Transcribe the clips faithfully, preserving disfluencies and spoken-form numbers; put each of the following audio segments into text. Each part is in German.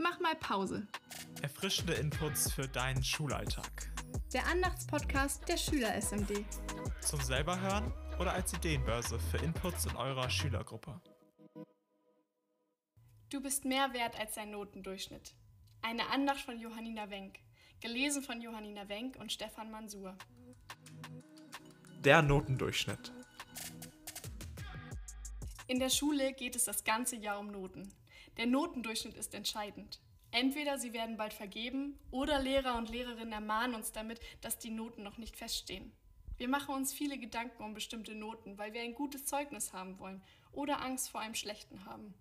Mach mal Pause. Erfrischende Inputs für deinen Schulalltag. Der Andachtspodcast der Schüler-S M D. Zum selber hören oder als Ideenbörse für Inputs in eurer Schülergruppe. Du bist mehr wert als dein Notendurchschnitt. Eine Andacht von Johannina Wenck. Gelesen von Johannina Wenck und Stefan Mansur. Der Notendurchschnitt. In der Schule geht es das ganze Jahr um Noten. Der Notendurchschnitt ist entscheidend. Entweder sie werden bald vergeben oder Lehrer und Lehrerinnen ermahnen uns damit, dass die Noten noch nicht feststehen. Wir machen uns viele Gedanken um bestimmte Noten, weil wir ein gutes Zeugnis haben wollen oder Angst vor einem schlechten haben.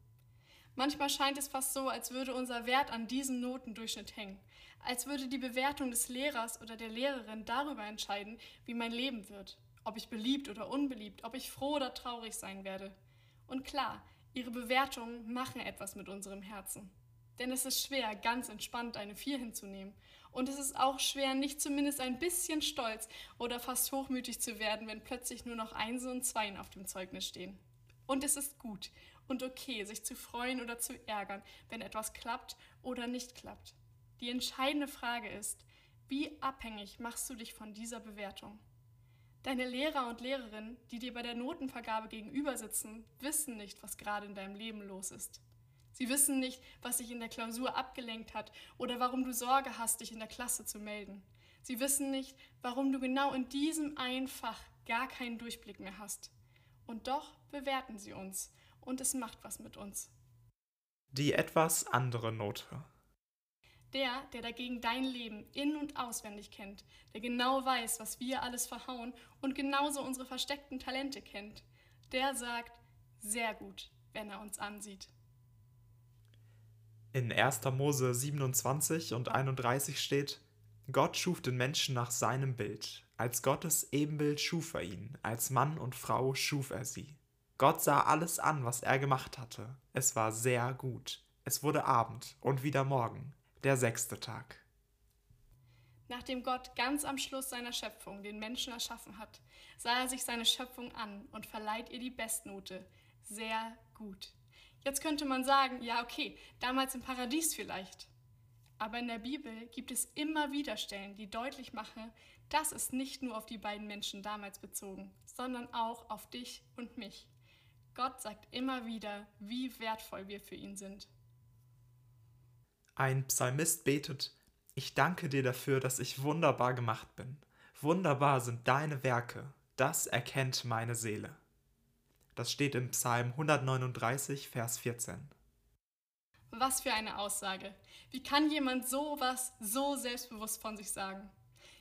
Manchmal scheint es fast so, als würde unser Wert an diesem Notendurchschnitt hängen, als würde die Bewertung des Lehrers oder der Lehrerin darüber entscheiden, wie mein Leben wird, ob ich beliebt oder unbeliebt, ob ich froh oder traurig sein werde. Und klar, ihre Bewertungen machen etwas mit unserem Herzen. Denn es ist schwer, ganz entspannt eine vier hinzunehmen. Und es ist auch schwer, nicht zumindest ein bisschen stolz oder fast hochmütig zu werden, wenn plötzlich nur noch Einsen und Zweien auf dem Zeugnis stehen. Und es ist gut und okay, sich zu freuen oder zu ärgern, wenn etwas klappt oder nicht klappt. Die entscheidende Frage ist, wie abhängig machst du dich von dieser Bewertung? Deine Lehrer und Lehrerinnen, die dir bei der Notenvergabe gegenüber sitzen, wissen nicht, was gerade in deinem Leben los ist. Sie wissen nicht, was dich in der Klausur abgelenkt hat oder warum du Sorge hast, dich in der Klasse zu melden. Sie wissen nicht, warum du genau in diesem einen Fach gar keinen Durchblick mehr hast. Und doch bewerten sie uns und es macht was mit uns. Die etwas andere Note. Der, der dagegen dein Leben in- und auswendig kennt, der genau weiß, was wir alles verhauen und genauso unsere versteckten Talente kennt, der sagt, sehr gut, wenn er uns ansieht. In erster Mose siebenundzwanzig und einunddreißig steht, Gott schuf den Menschen nach seinem Bild. Als Gottes Ebenbild schuf er ihn, als Mann und Frau schuf er sie. Gott sah alles an, was er gemacht hatte. Es war sehr gut. Es wurde Abend und wieder Morgen, der sechste Tag. Nachdem Gott ganz am Schluss seiner Schöpfung den Menschen erschaffen hat, sah er sich seine Schöpfung an und verleiht ihr die Bestnote, sehr gut. Jetzt könnte man sagen, ja okay, damals im Paradies vielleicht. Aber in der Bibel gibt es immer wieder Stellen, die deutlich machen, das ist nicht nur auf die beiden Menschen damals bezogen, sondern auch auf dich und mich. Gott sagt immer wieder, wie wertvoll wir für ihn sind. Ein Psalmist betet, ich danke dir dafür, dass ich wunderbar gemacht bin. Wunderbar sind deine Werke, das erkennt meine Seele. Das steht im Psalm hundertneununddreißig, Vers vierzehn. Was für eine Aussage! Wie kann jemand sowas so selbstbewusst von sich sagen?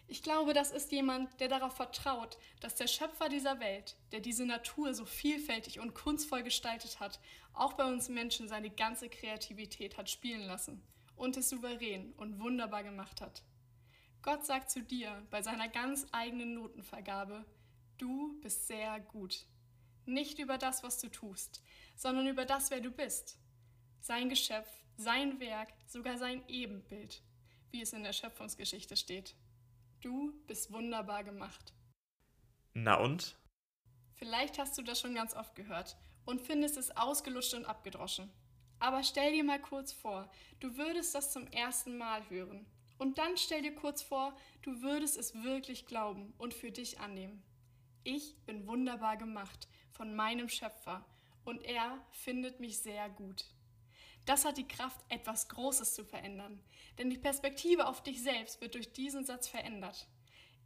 Ich glaube, das ist jemand, der darauf vertraut, dass der Schöpfer dieser Welt, der diese Natur so vielfältig und kunstvoll gestaltet hat, auch bei uns Menschen seine ganze Kreativität hat spielen lassen und es souverän und wunderbar gemacht hat. Gott sagt zu dir bei seiner ganz eigenen Notenvergabe, du bist sehr gut. Nicht über das, was du tust, sondern über das, wer du bist. Sein Geschöpf, sein Werk, sogar sein Ebenbild, wie es in der Schöpfungsgeschichte steht. Du bist wunderbar gemacht. Na und? Vielleicht hast du das schon ganz oft gehört und findest es ausgelutscht und abgedroschen. Aber stell dir mal kurz vor, du würdest das zum ersten Mal hören. Und dann stell dir kurz vor, du würdest es wirklich glauben und für dich annehmen. Ich bin wunderbar gemacht von meinem Schöpfer und er findet mich sehr gut. Das hat die Kraft, etwas Großes zu verändern, denn die Perspektive auf dich selbst wird durch diesen Satz verändert.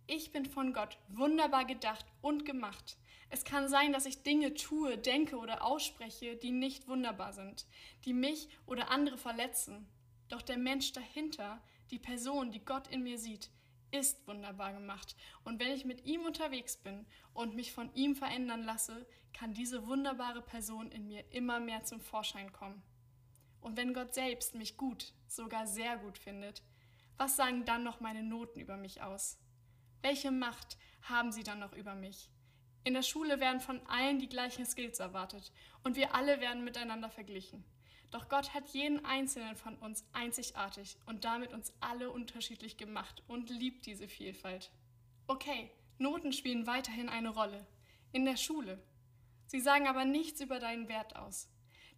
Ich bin von Gott wunderbar gedacht und gemacht. Es kann sein, dass ich Dinge tue, denke oder ausspreche, die nicht wunderbar sind, die mich oder andere verletzen. Doch der Mensch dahinter, die Person, die Gott in mir sieht, ist wunderbar gemacht. Und wenn ich mit ihm unterwegs bin und mich von ihm verändern lasse, kann diese wunderbare Person in mir immer mehr zum Vorschein kommen. Und wenn Gott selbst mich gut, sogar sehr gut findet, was sagen dann noch meine Noten über mich aus? Welche Macht haben sie dann noch über mich? In der Schule werden von allen die gleichen Skills erwartet und wir alle werden miteinander verglichen. Doch Gott hat jeden Einzelnen von uns einzigartig und damit uns alle unterschiedlich gemacht und liebt diese Vielfalt. Okay, Noten spielen weiterhin eine Rolle, in der Schule. Sie sagen aber nichts über deinen Wert aus.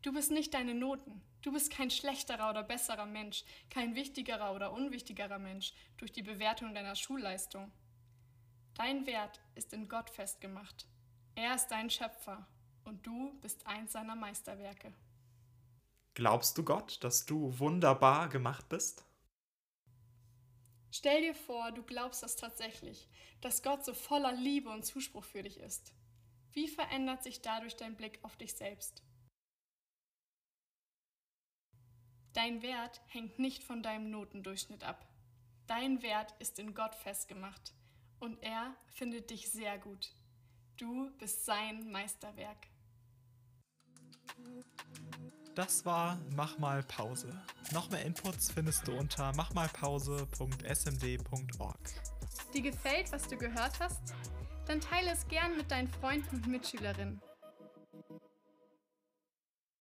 Du bist nicht deine Noten. Du bist kein schlechterer oder besserer Mensch, kein wichtigerer oder unwichtigerer Mensch durch die Bewertung deiner Schulleistung. Dein Wert ist in Gott festgemacht. Er ist dein Schöpfer und du bist eins seiner Meisterwerke. Glaubst du Gott, dass du wunderbar gemacht bist? Stell dir vor, du glaubst das tatsächlich, dass Gott so voller Liebe und Zuspruch für dich ist. Wie verändert sich dadurch dein Blick auf dich selbst? Dein Wert hängt nicht von deinem Notendurchschnitt ab. Dein Wert ist in Gott festgemacht und er findet dich sehr gut. Du bist sein Meisterwerk. Das war Mach mal Pause. Noch mehr Inputs findest du unter mach mal pause punkt s m d punkt org. Dir gefällt, was du gehört hast? Dann teile es gern mit deinen Freunden und Mitschülerinnen.